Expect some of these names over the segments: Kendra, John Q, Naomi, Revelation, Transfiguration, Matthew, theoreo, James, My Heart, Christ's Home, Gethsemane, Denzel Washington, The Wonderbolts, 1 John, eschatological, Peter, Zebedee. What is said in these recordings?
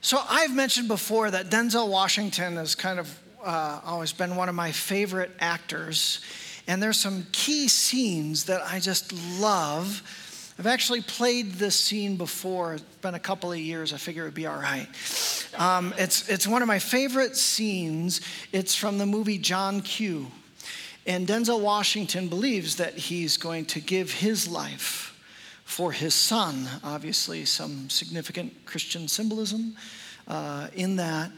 So I've mentioned before that Denzel Washington has kind of always been one of my favorite actors. And there's some key scenes that I just love. I've actually played this scene before. It's been a couple of years. I figure it would be all right. It's one of my favorite scenes. It's from the movie John Q. And Denzel Washington believes that he's going to give his life for his son. Obviously, some significant Christian symbolism in that.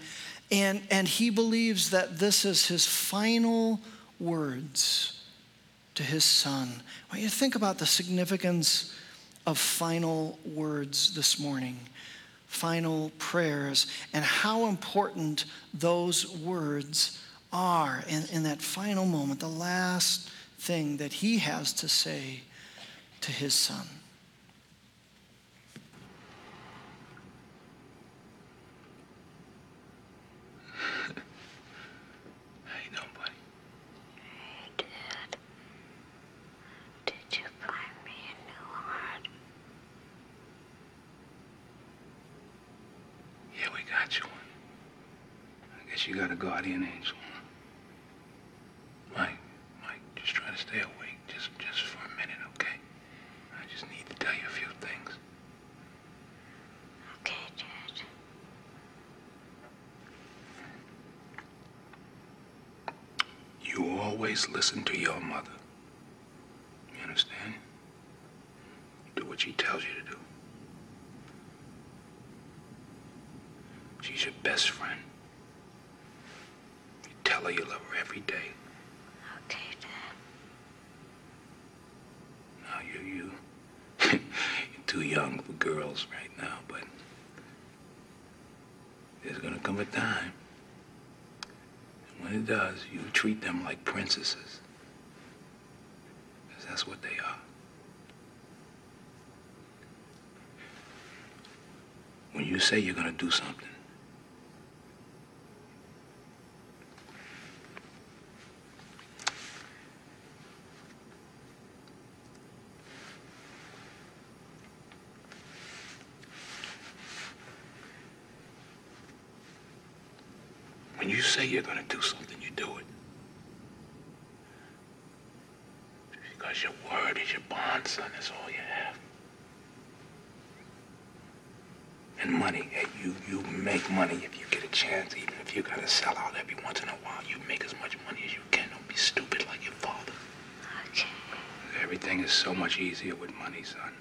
And he believes that this is his final words to his son. I want you to think about the significance of final words this morning, final prayers, and how important those words are in that final moment, the last thing that he has to say to his son. You got a guardian angel. Mike, just try to stay awake, just for a minute, okay? I just need to tell you a few things. Okay, Dad. You always listen to your mother. You understand? Do what she tells you to do. She's your best friend. Tell her you love her every day. Okay, Dad. Now, you're too young for girls right now, but there's gonna come a time, and when it does, you treat them like princesses, because that's what they are. When you say you're gonna do something, you're gonna do something, you do it. Because your word is your bond, son, that's all you have. And money, you make money if you get a chance, even if you gotta sell out every once in a while. You make as much money as you can. Don't be stupid like your father. Okay. Everything is so much easier with money, son.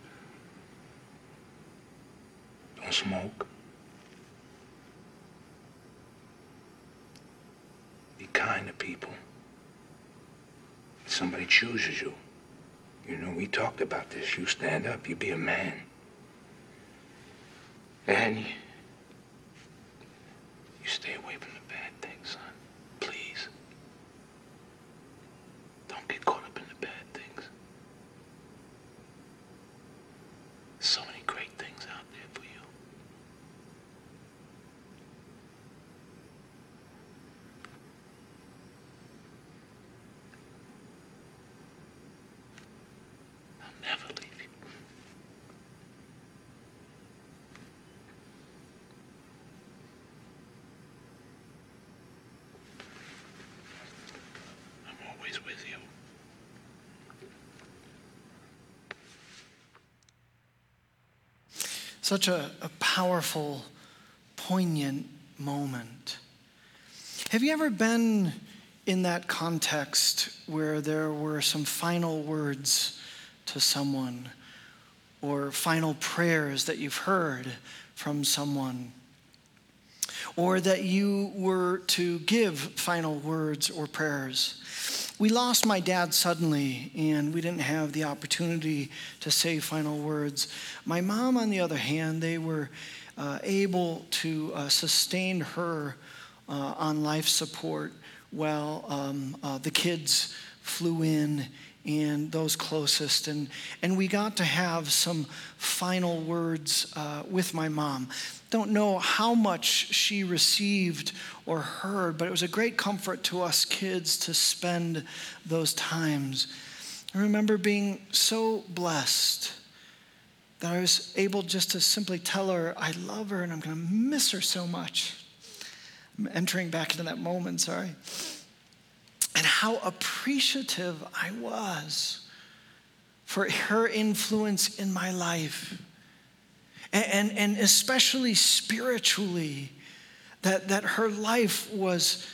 Don't smoke. Kind of people. If somebody chooses you, you know, we talked about this. You stand up, you be a man. And you stay away from the bad things, son. Please. Don't get caught up in the bad things. So many great things out there for you. Never leave you. I'm always with you. Such a powerful, poignant moment. Have you ever been in that context where there were some final words to someone, or final prayers that you've heard from someone, or that you were to give final words or prayers? We lost my dad suddenly, and we didn't have the opportunity to say final words. My mom, on the other hand, they were able to sustain her on life support while the kids flew in and those closest, and we got to have some final words with my mom. Don't know how much she received or heard, but it was a great comfort to us kids to spend those times. I remember being so blessed that I was able just to simply tell her I love her and I'm going to miss her so much. I'm entering back into that moment, sorry. And how appreciative I was for her influence in my life. And especially spiritually, that her life was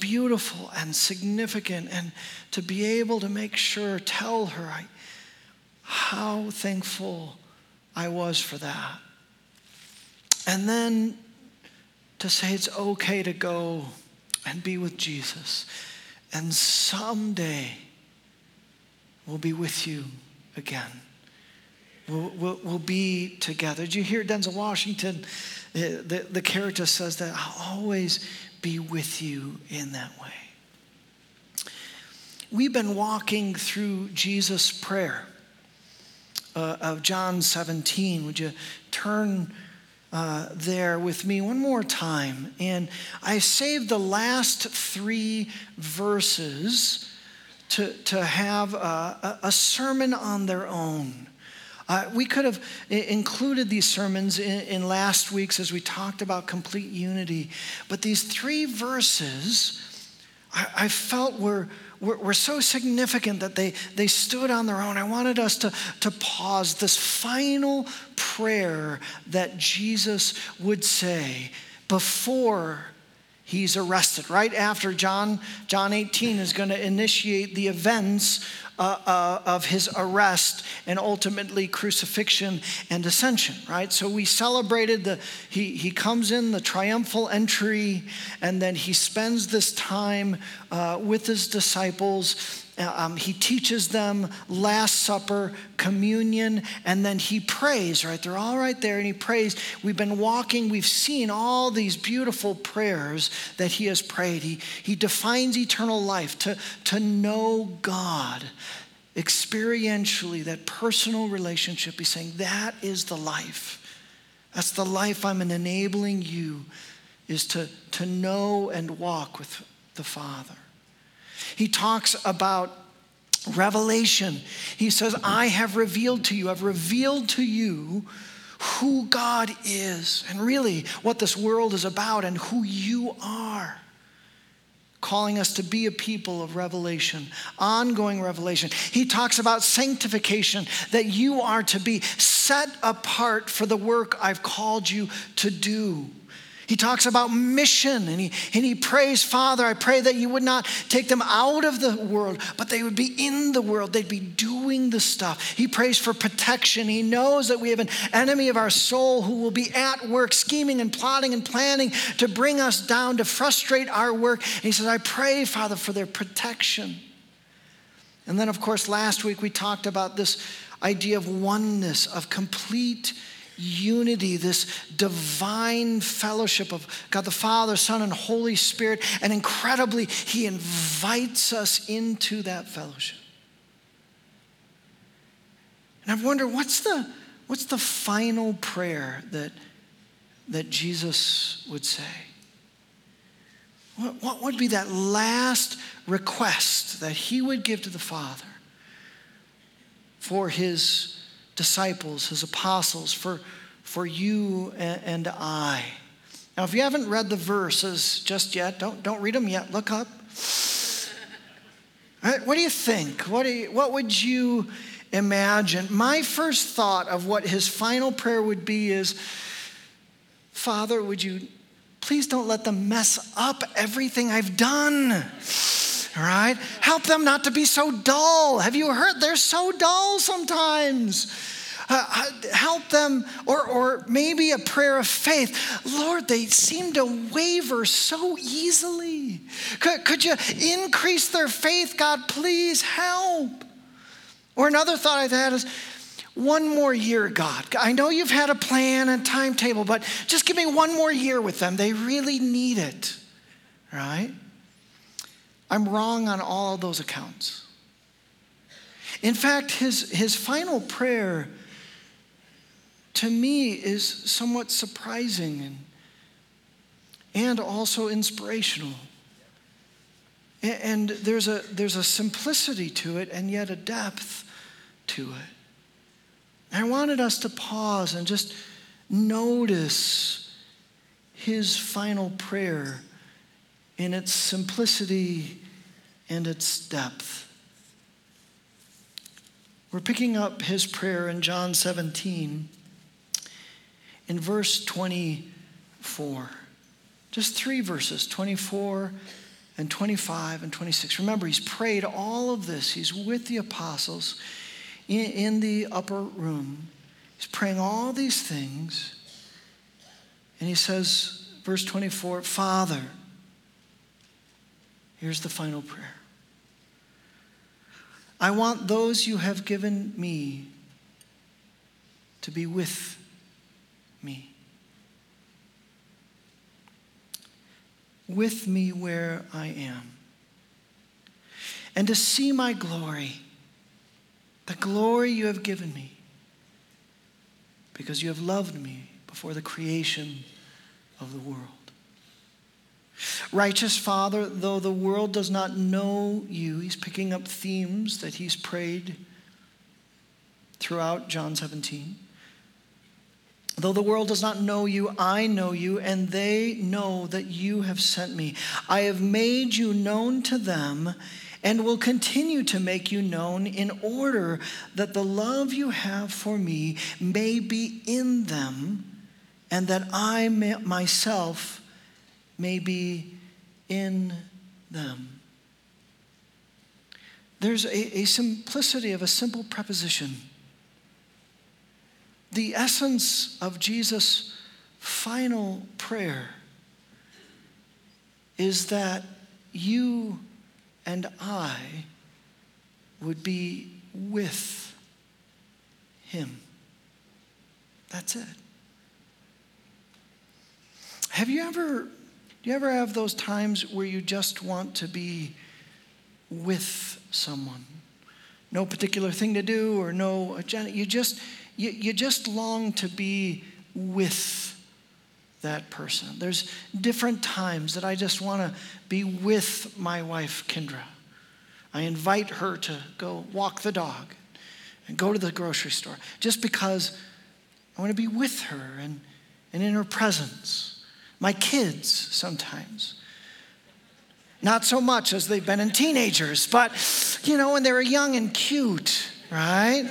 beautiful and significant. And to be able to make sure, tell her how thankful I was for that. And then to say it's okay to go and be with Jesus. And someday we'll be with you again. We'll be together. Did you hear Denzel Washington? The character says that I'll always be with you in that way. We've been walking through Jesus' prayer of John 17. Would you turn there with me one more time? And I saved the last three verses to have a sermon on their own. We could have included these sermons in last week's as we talked about complete unity. But these three verses, I felt were so significant that they stood on their own. I wanted us to pause this final prayer that Jesus would say before he's arrested, right after John 18 is going to initiate the events of his arrest and ultimately crucifixion and ascension, right? So we celebrated he comes in, the triumphal entry, and then he spends this time with his disciples. He teaches them Last Supper, communion, and then he prays, right? They're all right there, and he prays. We've been walking. We've seen all these beautiful prayers that he has prayed. He defines eternal life, to know God experientially, that personal relationship. He's saying that is the life. That's the life I'm enabling you, is to know and walk with the Father. He talks about revelation. He says, I've revealed to you who God is and really what this world is about and who you are, calling us to be a people of revelation, ongoing revelation. He talks about sanctification, that you are to be set apart for the work I've called you to do. He talks about mission, and he prays, Father, I pray that you would not take them out of the world, but they would be in the world. They'd be doing the stuff. He prays for protection. He knows that we have an enemy of our soul who will be at work, scheming and plotting and planning to bring us down, to frustrate our work. And he says, I pray, Father, for their protection. And then, of course, last week we talked about this idea of oneness, of complete unity, this divine fellowship of God the Father, Son, and Holy Spirit, and incredibly, he invites us into that fellowship. And I've wondered, what's the final prayer that Jesus would say? What would be that last request that he would give to the Father for his disciples, his apostles, for you and I? Now, if you haven't read the verses just yet, don't read them yet. Look up. All right, what do you think? What would you imagine? My first thought of what his final prayer would be is, Father, would you please don't let them mess up everything I've done? All right? Help them not to be so dull. Have you heard? They're so dull sometimes. Help them, or maybe a prayer of faith. Lord, they seem to waver so easily. Could you increase their faith, God? Please help. Or another thought I've had is, one more year, God. I know you've had a plan and timetable, but just give me one more year with them. They really need it, right? I'm wrong on all of those accounts. In fact, his final prayer to me is somewhat surprising and also inspirational. And there's a simplicity to it and yet a depth to it. And I wanted us to pause and just notice his final prayer in its simplicity and its depth. We're picking up his prayer in John 17, in verse 24. Just three verses, 24 and 25 and 26. Remember, he's prayed all of this. He's with the apostles in the upper room. He's praying all these things. And he says, verse 24, Father, here's the final prayer. I want those you have given me to be with me. With me where I am. And to see my glory, the glory you have given me, because you have loved me before the creation of the world. Righteous Father, though the world does not know you, he's picking up themes that he's prayed throughout John 17. Though the world does not know you, I know you, and they know that you have sent me. I have made you known to them and will continue to make you known in order that the love you have for me may be in them and that I myself may be in them. There's a simplicity of a simple preposition. The essence of Jesus' final prayer is that you and I would be with him. That's it. Do you ever have those times where you just want to be with someone? No particular thing to do or no agenda. You just long to be with that person. There's different times that I just want to be with my wife, Kendra. I invite her to go walk the dog and go to the grocery store just because I want to be with her and in her presence. My kids sometimes. Not so much as they've been in teenagers, but, you know, when they were young and cute, right?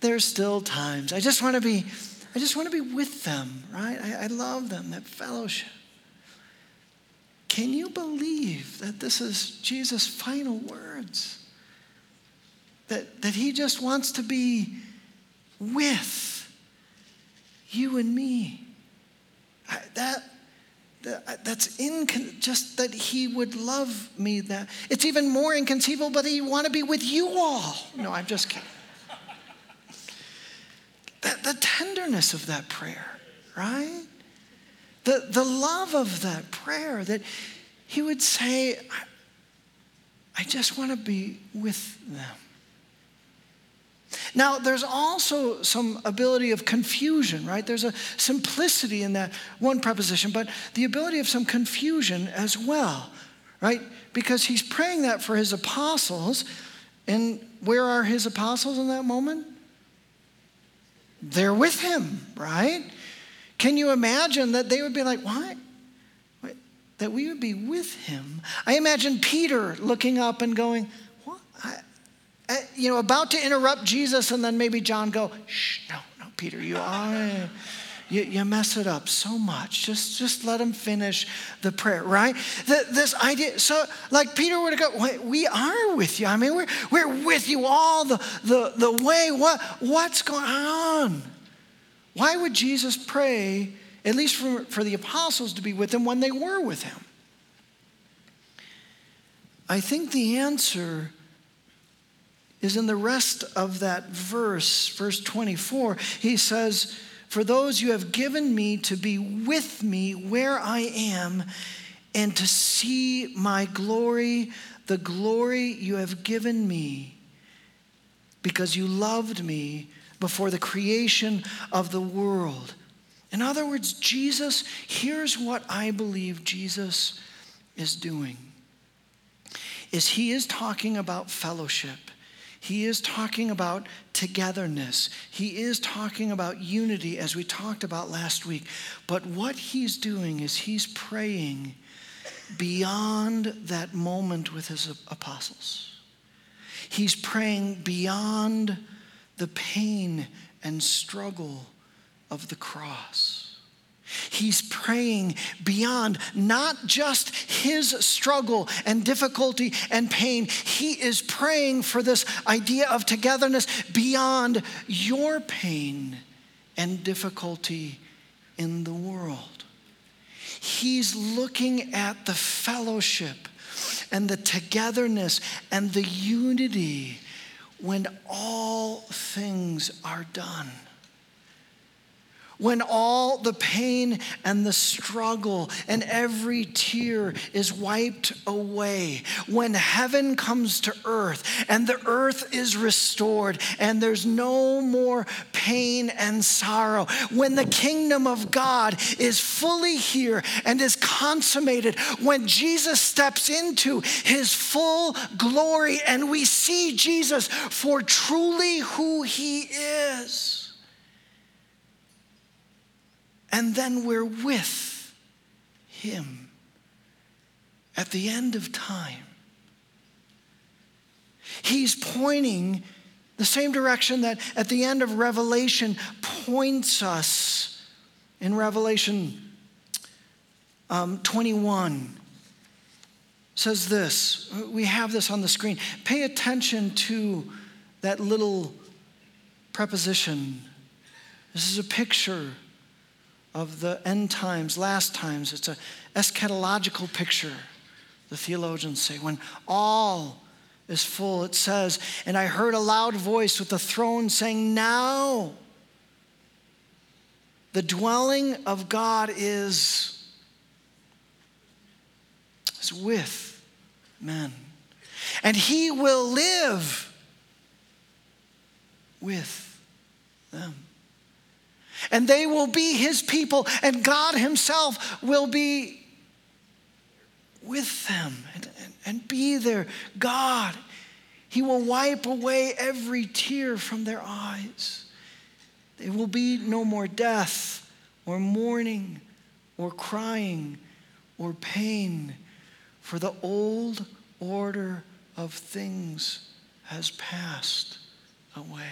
There's still times I just want to be with them, right? I love them, that fellowship. Can you believe that this is Jesus' final words? That he just wants to be with you and me. That's just that he would love me. That it's even more inconceivable, but he want to be with you all. No, I'm just kidding. The tenderness of that prayer, right? The love of that prayer that he would say, I just want to be with them. Now, there's also some ability of confusion, right? There's a simplicity in that one preposition, but the ability of some confusion as well, right? Because he's praying that for his apostles, and where are his apostles in that moment? They're with him, right? Can you imagine that they would be like, what? That we would be with him? I imagine Peter looking up and going, what? About to interrupt Jesus, and then maybe John go, shh, no, Peter, you mess it up so much. Just let him finish the prayer, right? This idea, so like Peter would have gone, we are with you. I mean, we're with you all the way. What's going on? Why would Jesus pray, at least for the apostles to be with him when they were with him? I think the answer is in the rest of that verse, verse 24. He says, for those you have given me to be with me where I am and to see my glory, the glory you have given me because you loved me before the creation of the world. In other words, Jesus, here's what I believe Jesus is doing, is he is talking about fellowship. He is talking about togetherness. He is talking about unity, as we talked about last week. But what he's doing is he's praying beyond that moment with his apostles. He's praying beyond the pain and struggle of the cross. He's praying beyond not just his struggle and difficulty and pain. He is praying for this idea of togetherness beyond your pain and difficulty in the world. He's looking at the fellowship and the togetherness and the unity when all things are done. When all the pain and the struggle and every tear is wiped away, when heaven comes to earth and the earth is restored and there's no more pain and sorrow, when the kingdom of God is fully here and is consummated, when Jesus steps into his full glory and we see Jesus for truly who he is. And then we're with him at the end of time. He's pointing the same direction that at the end of Revelation points us in Revelation 21. Says this, we have this on the screen. Pay attention to that little preposition. This is a picture of the end times, last times. It's an eschatological picture, the theologians say. When all is full, it says, and I heard a loud voice with the throne saying, now the dwelling of God is with men, and he will live with them. And they will be his people, and God himself will be with them and be their God. He will wipe away every tear from their eyes. There will be no more death or mourning or crying or pain, for the old order of things has passed away.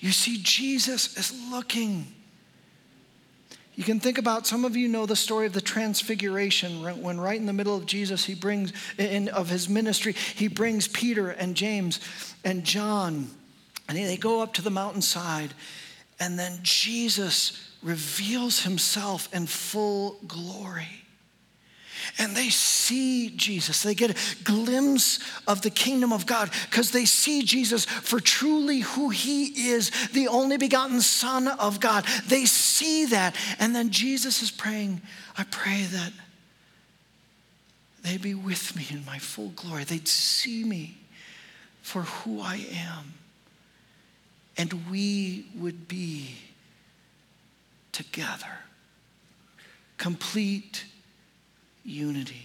You see, Jesus is looking. You can think about, some of you know the story of the Transfiguration, when right in the middle of Jesus, of his ministry, he brings Peter and James and John, and they go up to the mountainside, and then Jesus reveals himself in full glory. And they see Jesus. They get a glimpse of the kingdom of God because they see Jesus for truly who he is, the only begotten Son of God. They see that. And then Jesus is praying, I pray that they be with me in my full glory. They'd see me for who I am. And we would be together, complete unity.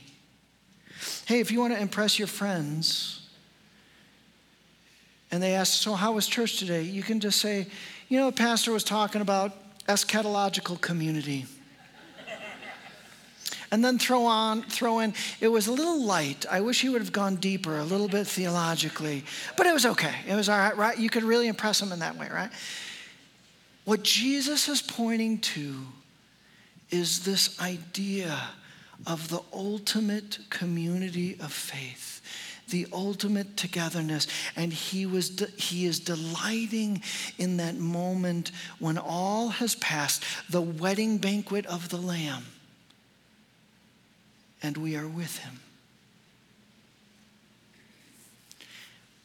Hey, if you want to impress your friends and they ask, so how was church today? You can just say, you know, the pastor was talking about eschatological community. And then throw in, it was a little light. I wish he would have gone deeper, a little bit theologically, but it was okay. It was all right, right? You could really impress him in that way, right? What Jesus is pointing to is this idea of the ultimate community of faith, the ultimate togetherness. And he is delighting in that moment when all has passed, the wedding banquet of the Lamb, and we are with him.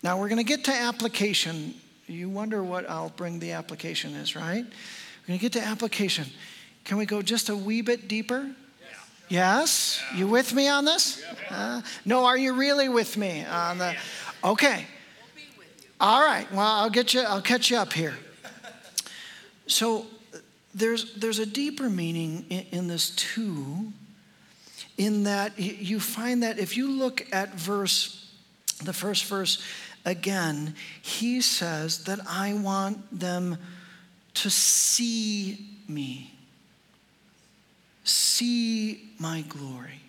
Now we're going to get to application. You wonder what I'll bring the application is, right? We're going to get to application. Can we go just a wee bit deeper? Yes? You with me on this? No, are you really with me on the? Okay. All right. Well, I'll catch you up here. So there's a deeper meaning in this too, in that you find that if you look at the first verse again, he says that I want them to see me, see my glory.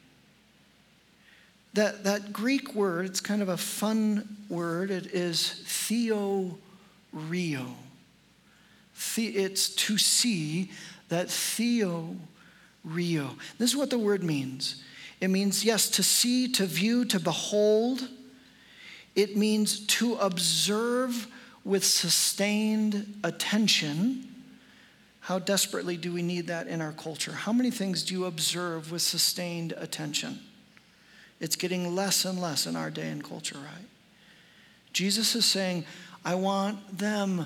That Greek word, it's kind of a fun word. It is theoreo. It's to see, that theoreo. This is what the word means. It means, yes, to see, to view, to behold. It means to observe with sustained attention. How desperately do we need that in our culture? How many things do you observe with sustained attention? It's getting less and less in our day and culture, right? Jesus is saying, I want them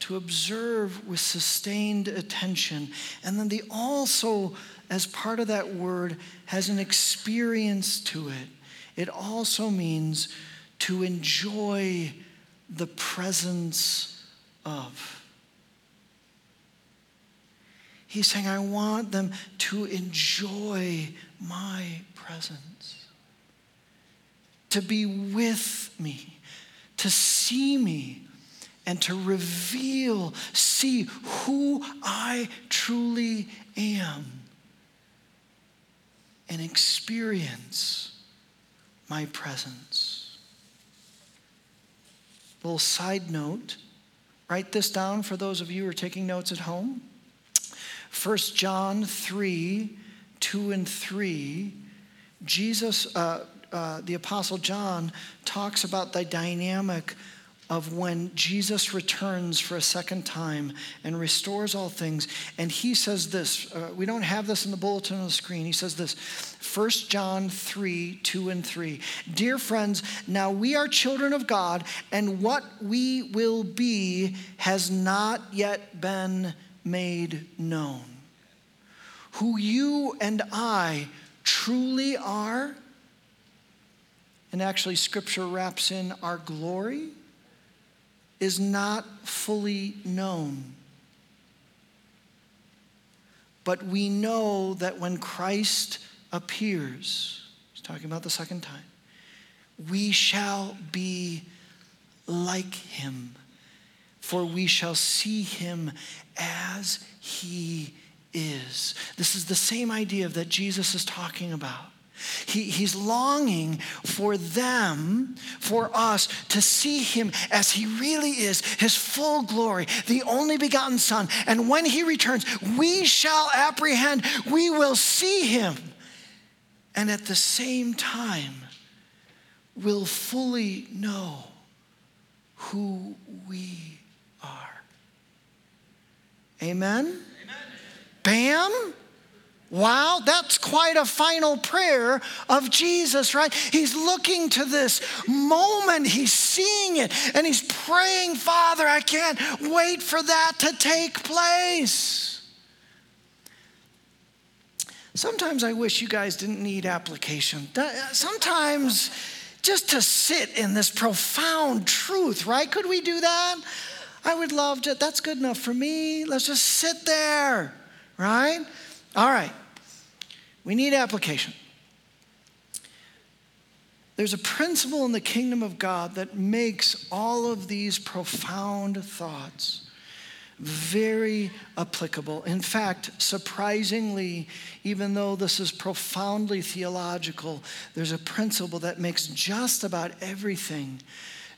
to observe with sustained attention. And then they also, as part of that word, has an experience to it. It also means to enjoy the presence of. He's saying, I want them to enjoy my presence, to be with me, to see me, and to reveal, see who I truly am, and experience my presence. Little side note, write this down for those of you who are taking notes at home. 1 John 3:2-3, Jesus, the Apostle John, talks about the dynamic of when Jesus returns for a second time and restores all things. And he says this, we don't have this in the bulletin on the screen. He says this, 1 John 3:2-3. Dear friends, now we are children of God, and what we will be has not yet been made known. Who you and I truly are, and actually Scripture wraps in our glory, is not fully known. But we know that when Christ appears, he's talking about the second time, we shall be like him, for we shall see him as he is. This is the same idea that Jesus is talking about. He's longing for them, for us, to see him as he really is, his full glory, the only begotten Son. And when he returns, we shall apprehend, we will see him. And at the same time, we'll fully know who we are. Amen? Amen. Bam! Wow, that's quite a final prayer of Jesus, right? He's looking to this moment. He's seeing it, and he's praying, Father, I can't wait for that to take place. Sometimes I wish you guys didn't need application. Sometimes just to sit in this profound truth, right? Could we do that? I would love to. That's good enough for me. Let's just sit there, right? All right, we need application. There's a principle in the kingdom of God that makes all of these profound thoughts very applicable. In fact, surprisingly, even though this is profoundly theological, there's a principle that makes just about everything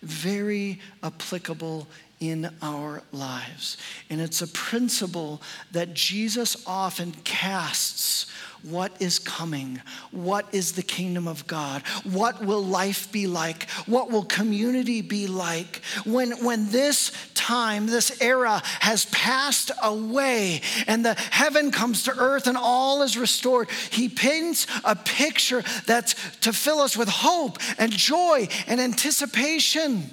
very applicable in our lives. And it's a principle that Jesus often casts. What is coming? What is the kingdom of God? What will life be like? What will community be like? When this time, this era has passed away and the heaven comes to earth and all is restored, he paints a picture that's to fill us with hope and joy and anticipation.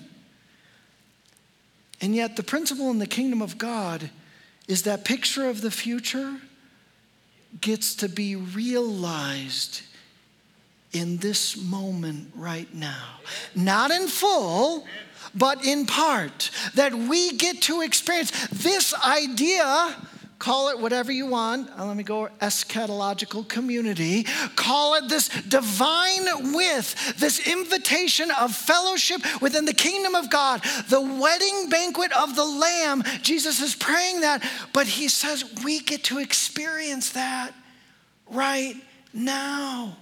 And yet the principle in the kingdom of God is that picture of the future gets to be realized in this moment right now. Not in full, but in part. That we get to experience this idea Call it whatever you want. Let me go eschatological community. Call it this divine width, this invitation of fellowship within the kingdom of God, the wedding banquet of the Lamb. Jesus is praying that, but he says we get to experience that right now.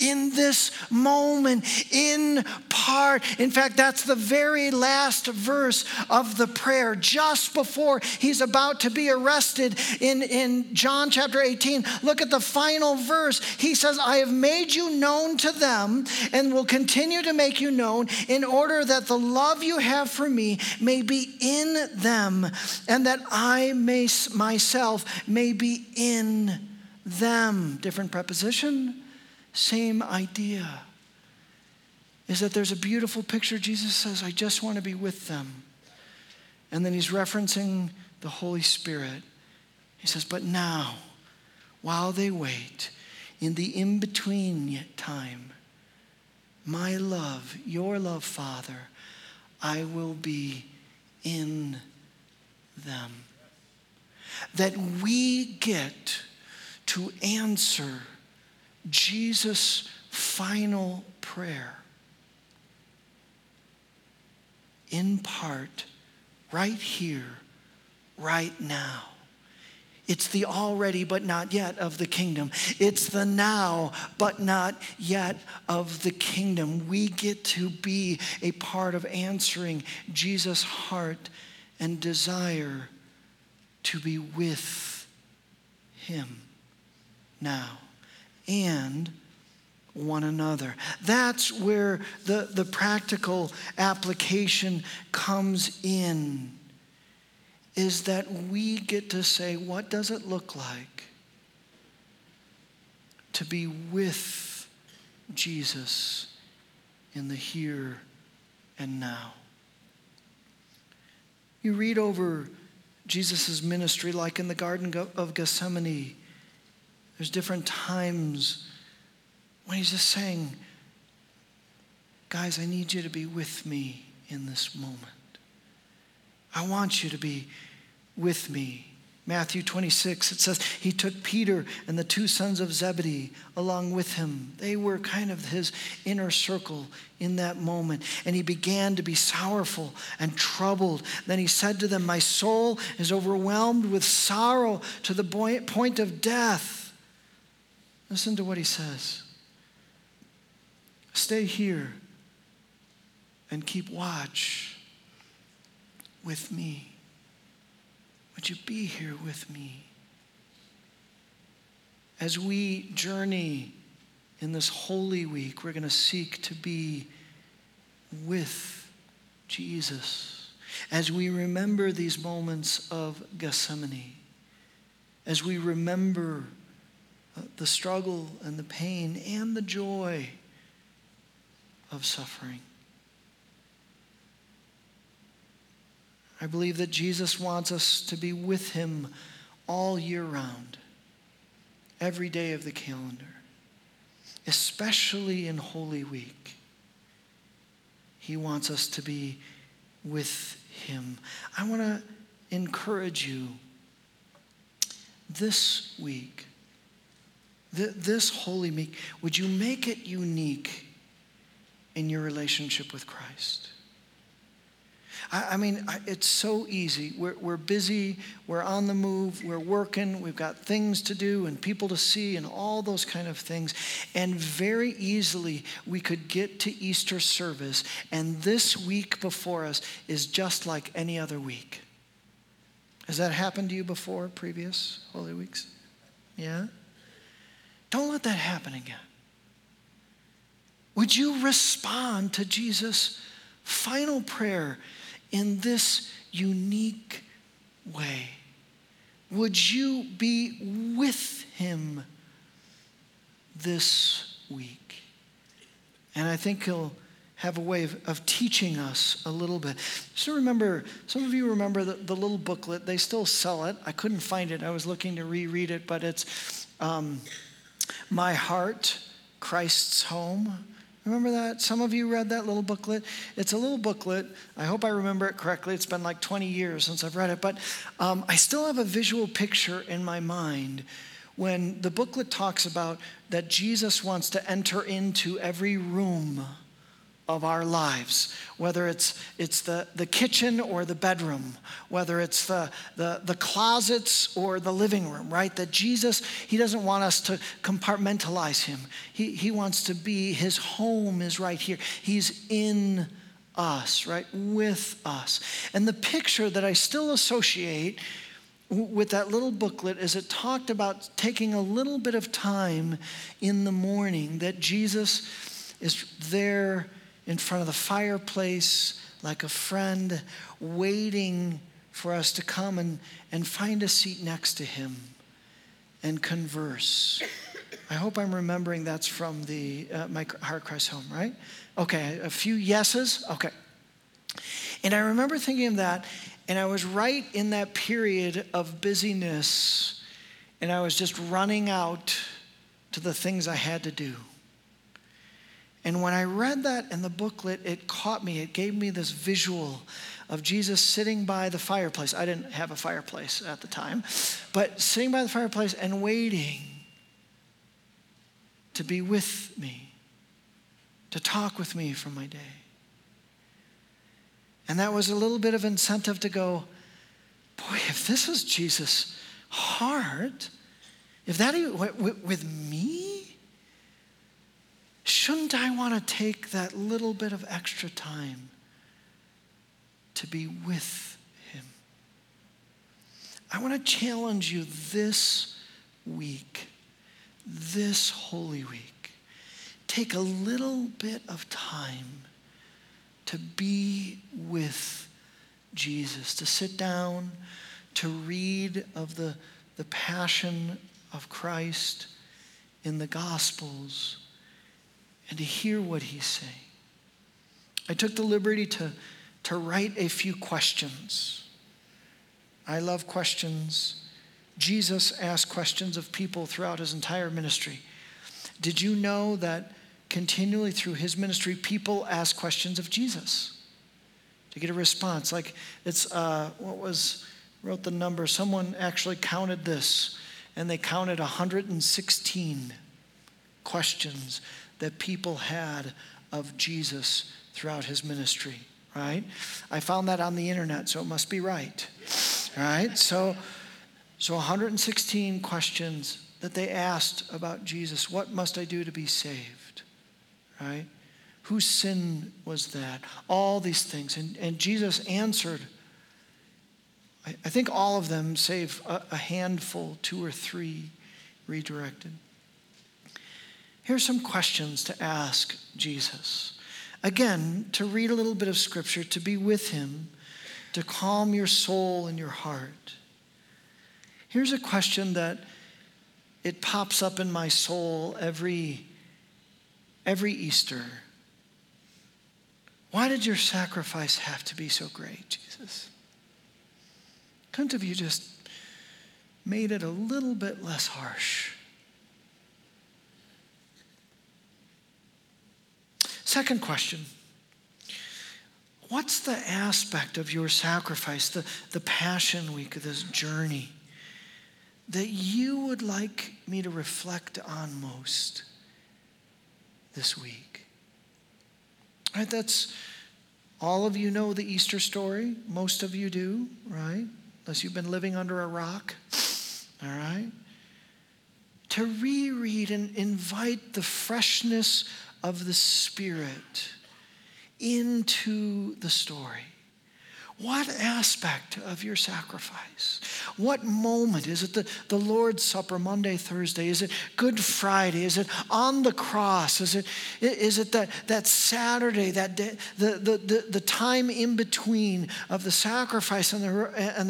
In this moment, in part. In fact, that's the very last verse of the prayer, just before he's about to be arrested in John chapter 18. Look at the final verse. He says, I have made you known to them and will continue to make you known in order that the love you have for me may be in them and that I myself may be in them. Different preposition. Same idea is that there's a beautiful picture. Jesus says, I just want to be with them. And then he's referencing the Holy Spirit. He says, but now, while they wait, in the in-between time, my love, your love, Father, I will be in them. That we get to answer Jesus' final prayer, in part, right here, right now. It's the already but not yet of the kingdom. It's the now but not yet of the kingdom. We get to be a part of answering Jesus' heart and desire to be with him now. And one another. That's where the practical application comes in, is that we get to say, what does it look like to be with Jesus in the here and now? You read over Jesus' ministry, like in the Garden of Gethsemane. There's different times when he's just saying, guys, I need you to be with me in this moment. I want you to be with me. Matthew 26, it says, he took Peter and the two sons of Zebedee along with him. They were kind of his inner circle in that moment. And he began to be sorrowful and troubled. Then he said to them, my soul is overwhelmed with sorrow to the point of death. Listen to what he says. Stay here and keep watch with me. Would you be here with me? As we journey in this Holy Week, we're going to seek to be with Jesus. As we remember these moments of Gethsemane, as we remember the struggle and the pain and the joy of suffering. I believe that Jesus wants us to be with him all year round, every day of the calendar, especially in Holy Week. He wants us to be with him. I want to encourage you this week, this Holy Week, would you make it unique in your relationship with Christ? I mean, it's so easy. We're busy, we're on the move, we're working, we've got things to do and people to see and all those kind of things. And very easily, we could get to Easter service, and this week before us is just like any other week. Has that happened to you before, previous Holy Weeks? Yeah? Don't let that happen again. Would you respond to Jesus' final prayer in this unique way? Would you be with him this week? And I think he'll have a way of teaching us a little bit. So remember, some of you remember the little booklet. They still sell it. I couldn't find it. I was looking to reread it, but it's... My Heart, Christ's Home. Remember that? Some of you read that little booklet. It's a little booklet. I hope I remember it correctly. It's been like 20 years since I've read it, but I still have a visual picture in my mind when the booklet talks about that Jesus wants to enter into every room of our lives, whether it's the kitchen or the bedroom, whether it's the closets or the living room, right? That Jesus, he doesn't want us to compartmentalize him. He wants to be, his home is right here. He's in us, right? With us. And the picture that I still associate with that little booklet is it talked about taking a little bit of time in the morning that Jesus is there in front of the fireplace, like a friend, waiting for us to come and find a seat next to him and converse. I hope I'm remembering that's from the My Heart, Christ's Home, right? Okay, a few yeses, okay. And I remember thinking of that, and I was right in that period of busyness, and I was just running out to the things I had to do. And when I read that in the booklet, it caught me. It gave me this visual of Jesus sitting by the fireplace. I didn't have a fireplace at the time, but sitting by the fireplace and waiting to be with me, to talk with me for my day. And that was a little bit of incentive to go, boy, if this is Jesus' heart, if that with me, shouldn't I want to take that little bit of extra time to be with him? I want to challenge you this week, this Holy Week. Take a little bit of time to be with Jesus, to sit down, to read of the passion of Christ in the Gospels, and to hear what he's saying. I took the liberty to write a few questions. I love questions. Jesus asked questions of people throughout his entire ministry. Did you know that continually through his ministry, people ask questions of Jesus to get a response? Like it's, wrote the number, someone actually counted this, and they counted 116 questions that people had of Jesus throughout his ministry, right? I found that on the internet, so it must be right, right? So 116 questions that they asked about Jesus. What must I do to be saved, right? Whose sin was that? All these things. And Jesus answered, I think all of them, save a handful, two or three redirected. Here's some questions to ask Jesus. Again, to read a little bit of scripture, to be with him, to calm your soul and your heart. Here's a question that it pops up in my soul every Easter. Why did your sacrifice have to be so great, Jesus? Couldn't have you just made it a little bit less harsh? Second question, what's the aspect of your sacrifice, the Passion Week of this journey, that you would like me to reflect on most this week? Right, that's, all of you know the Easter story. Most of you do, right? Unless you've been living under a rock, all right? To reread and invite the freshness of the Spirit into the story. What aspect of your sacrifice? What moment? Is it the Lord's Supper, Monday, Thursday? Is it Good Friday? Is it on the cross? Is it that Saturday, that day, the time in between of the sacrifice and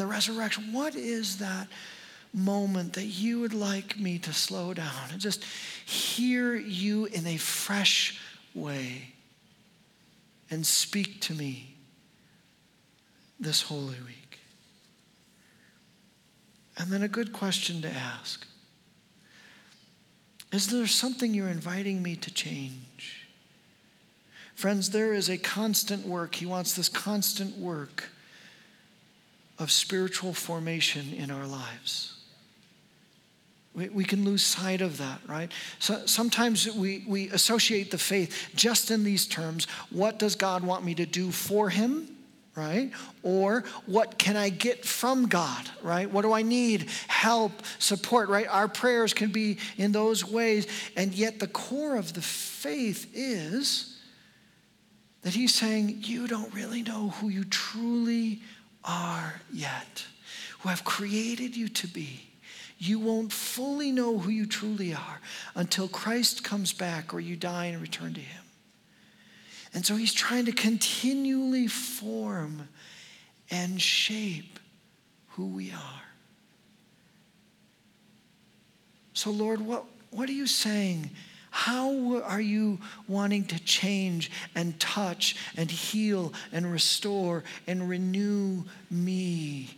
the resurrection? What is that moment that you would like me to slow down and just hear you in a fresh way and speak to me this Holy Week? And then a good question to ask. Is there something you're inviting me to change? Friends, there is a constant work. He wants this constant work of spiritual formation in our lives. We can lose sight of that, right? So sometimes we associate the faith just in these terms. What does God want me to do for him, right? Or what can I get from God, right? What do I need? Help, support, right? Our prayers can be in those ways. And yet the core of the faith is that he's saying, you don't really know who you truly are yet, who I've created you to be. You won't fully know who you truly are until Christ comes back or you die and return to him. And so he's trying to continually form and shape who we are. So Lord, what are you saying? How are you wanting to change and touch and heal and restore and renew me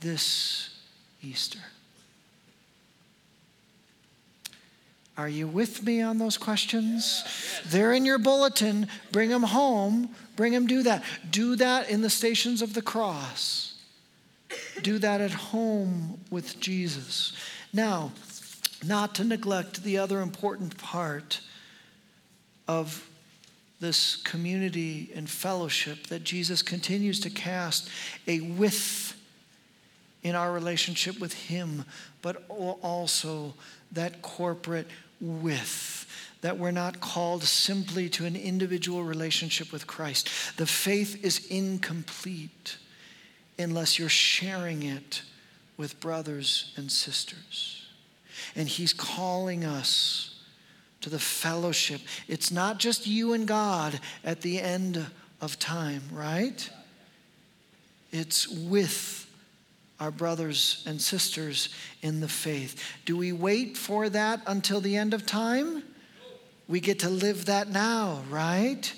this Easter? Are you with me on those questions? Yeah. They're in your bulletin. Bring them home. Bring them, do that. Do that in the Stations of the Cross. Do that at home with Jesus. Now, not to neglect the other important part of this community and fellowship that Jesus continues to cast a with in our relationship with him, but also that corporate with, that we're not called simply to an individual relationship with Christ. The faith is incomplete unless you're sharing it with brothers and sisters. And he's calling us to the fellowship. It's not just you and God at the end of time, right? It's with our brothers and sisters in the faith. Do we wait for that until the end of time? We get to live that now, right?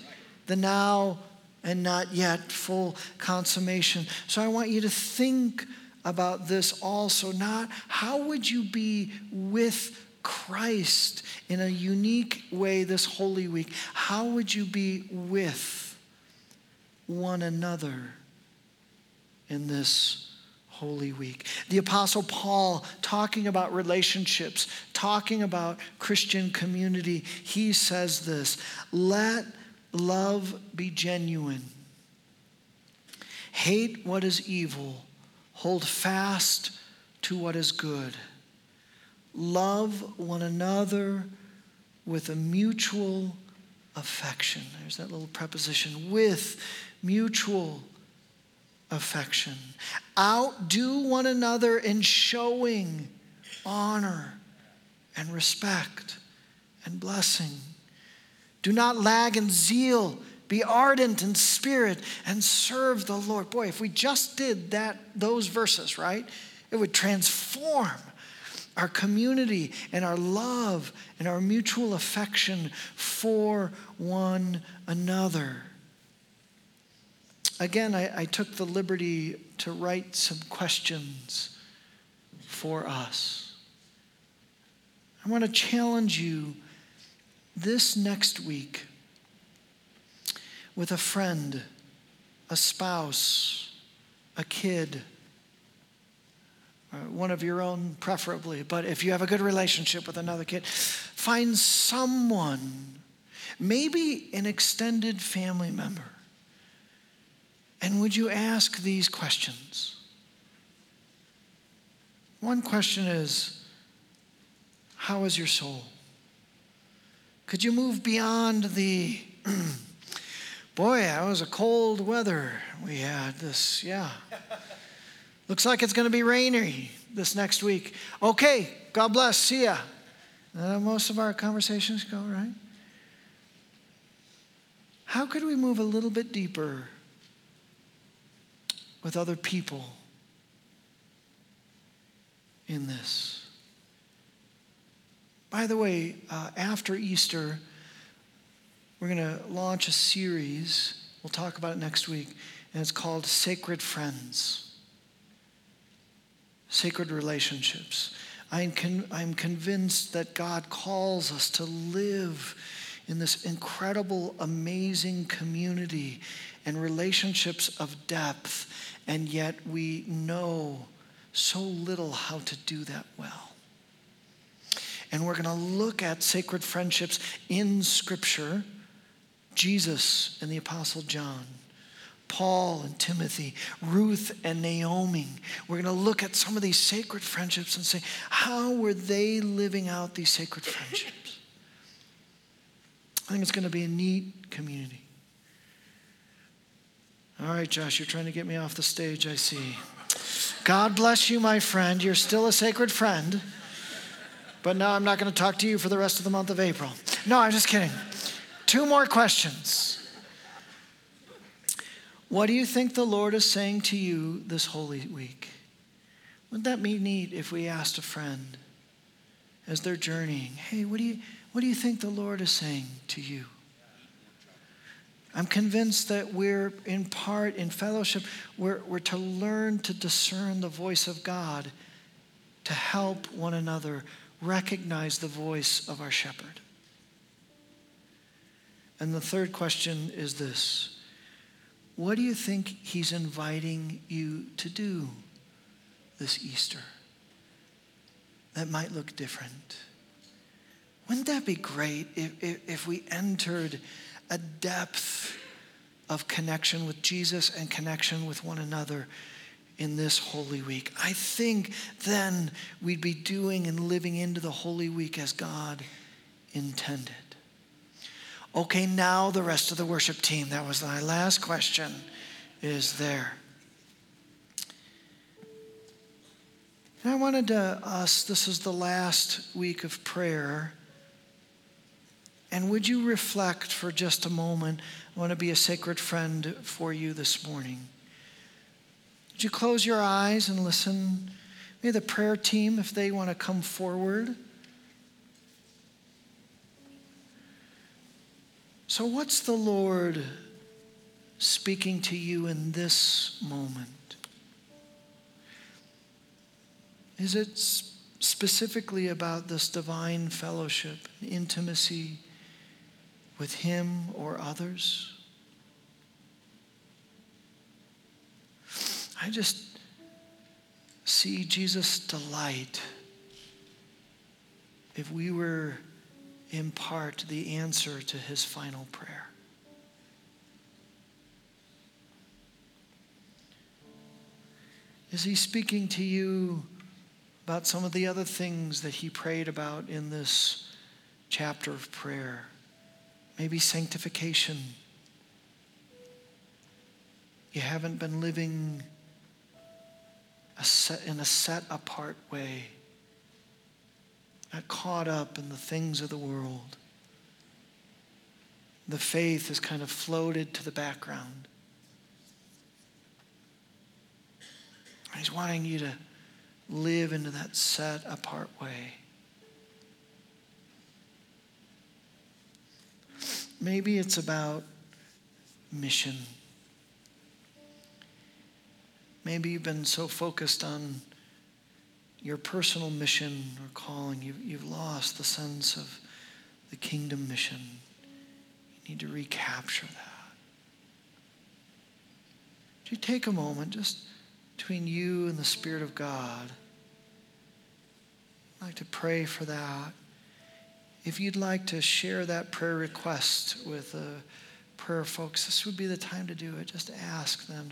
The now and not yet, full consummation. So I want you to think about this also. Not how would you be with Christ in a unique way this Holy Week? How would you be with one another in this Holy Week? The Apostle Paul, talking about relationships, talking about Christian community, he says this: let love be genuine. Hate what is evil. Hold fast to what is good. Love one another with a mutual affection. There's that little preposition, with mutual affection. Outdo one another in showing honor and respect and blessing. Do not lag in zeal. Be ardent in spirit and serve the Lord. Boy, if we just did that, those verses, right? It would transform our community and our love and our mutual affection for one another. Again, I took the liberty to write some questions for us. I want to challenge you this next week with a friend, a spouse, a kid, one of your own preferably, but if you have a good relationship with another kid, find someone, maybe an extended family member, and would you ask these questions? One question is, how is your soul? Could you move beyond the, boy, that was a cold weather we had this, yeah. Looks like it's going to be rainy this next week. Okay, God bless, see ya. Most of our conversations go, right? How could we move a little bit deeper with other people in this? By the way, after Easter, we're going to launch a series. We'll talk about it next week. And it's called Sacred Friends, Sacred Relationships. I'm convinced that God calls us to live in this incredible, amazing community and relationships of depth, and yet we know so little how to do that well. And we're going to look at sacred friendships in Scripture, Jesus and the Apostle John, Paul and Timothy, Ruth and Naomi. We're going to look at some of these sacred friendships and say, how were they living out these sacred friendships? I think it's going to be a neat community. All right, Josh, you're trying to get me off the stage, I see. God bless you, my friend. You're still a sacred friend. But now I'm not going to talk to you for the rest of the month of April. No, I'm just kidding. 2 more questions. What do you think the Lord is saying to you this Holy Week? Wouldn't that be neat if we asked a friend as they're journeying, hey, what do you think the Lord is saying to you? I'm convinced that we're in part in fellowship, we're to learn to discern the voice of God, to help one another recognize the voice of our shepherd. And the third question is this. What do you think he's inviting you to do this Easter that might look different? Wouldn't that be great if we entered a depth of connection with Jesus and connection with one another in this Holy Week? I think then we'd be doing and living into the Holy Week as God intended. Okay, now the rest of the worship team. That was my last question. Is there? And I wanted us, this is the last week of prayer. And would you reflect for just a moment? I want to be a sacred friend for you this morning. Would you close your eyes and listen? Maybe the prayer team, if they want to come forward. So what's the Lord speaking to you in this moment? Is it specifically about this divine fellowship, intimacy with him or others? I just see Jesus' delight if we were in part the answer to his final prayer. Is he speaking to you about some of the other things that he prayed about in this chapter of prayer? Maybe sanctification. You haven't been living in a set-apart way. Not caught up in the things of the world. The faith has kind of floated to the background. He's wanting you to live into that set-apart way. Maybe it's about mission. Maybe you've been so focused on your personal mission or calling, you've lost the sense of the kingdom mission. You need to recapture that. Do you take a moment just between you and the Spirit of God? I'd like to pray for that. If you'd like to share that prayer request with prayer folks, this would be the time to do it. Just ask them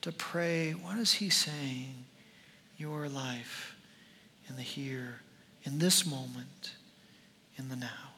to pray. What is he saying? Your life in the here, in this moment, in the now.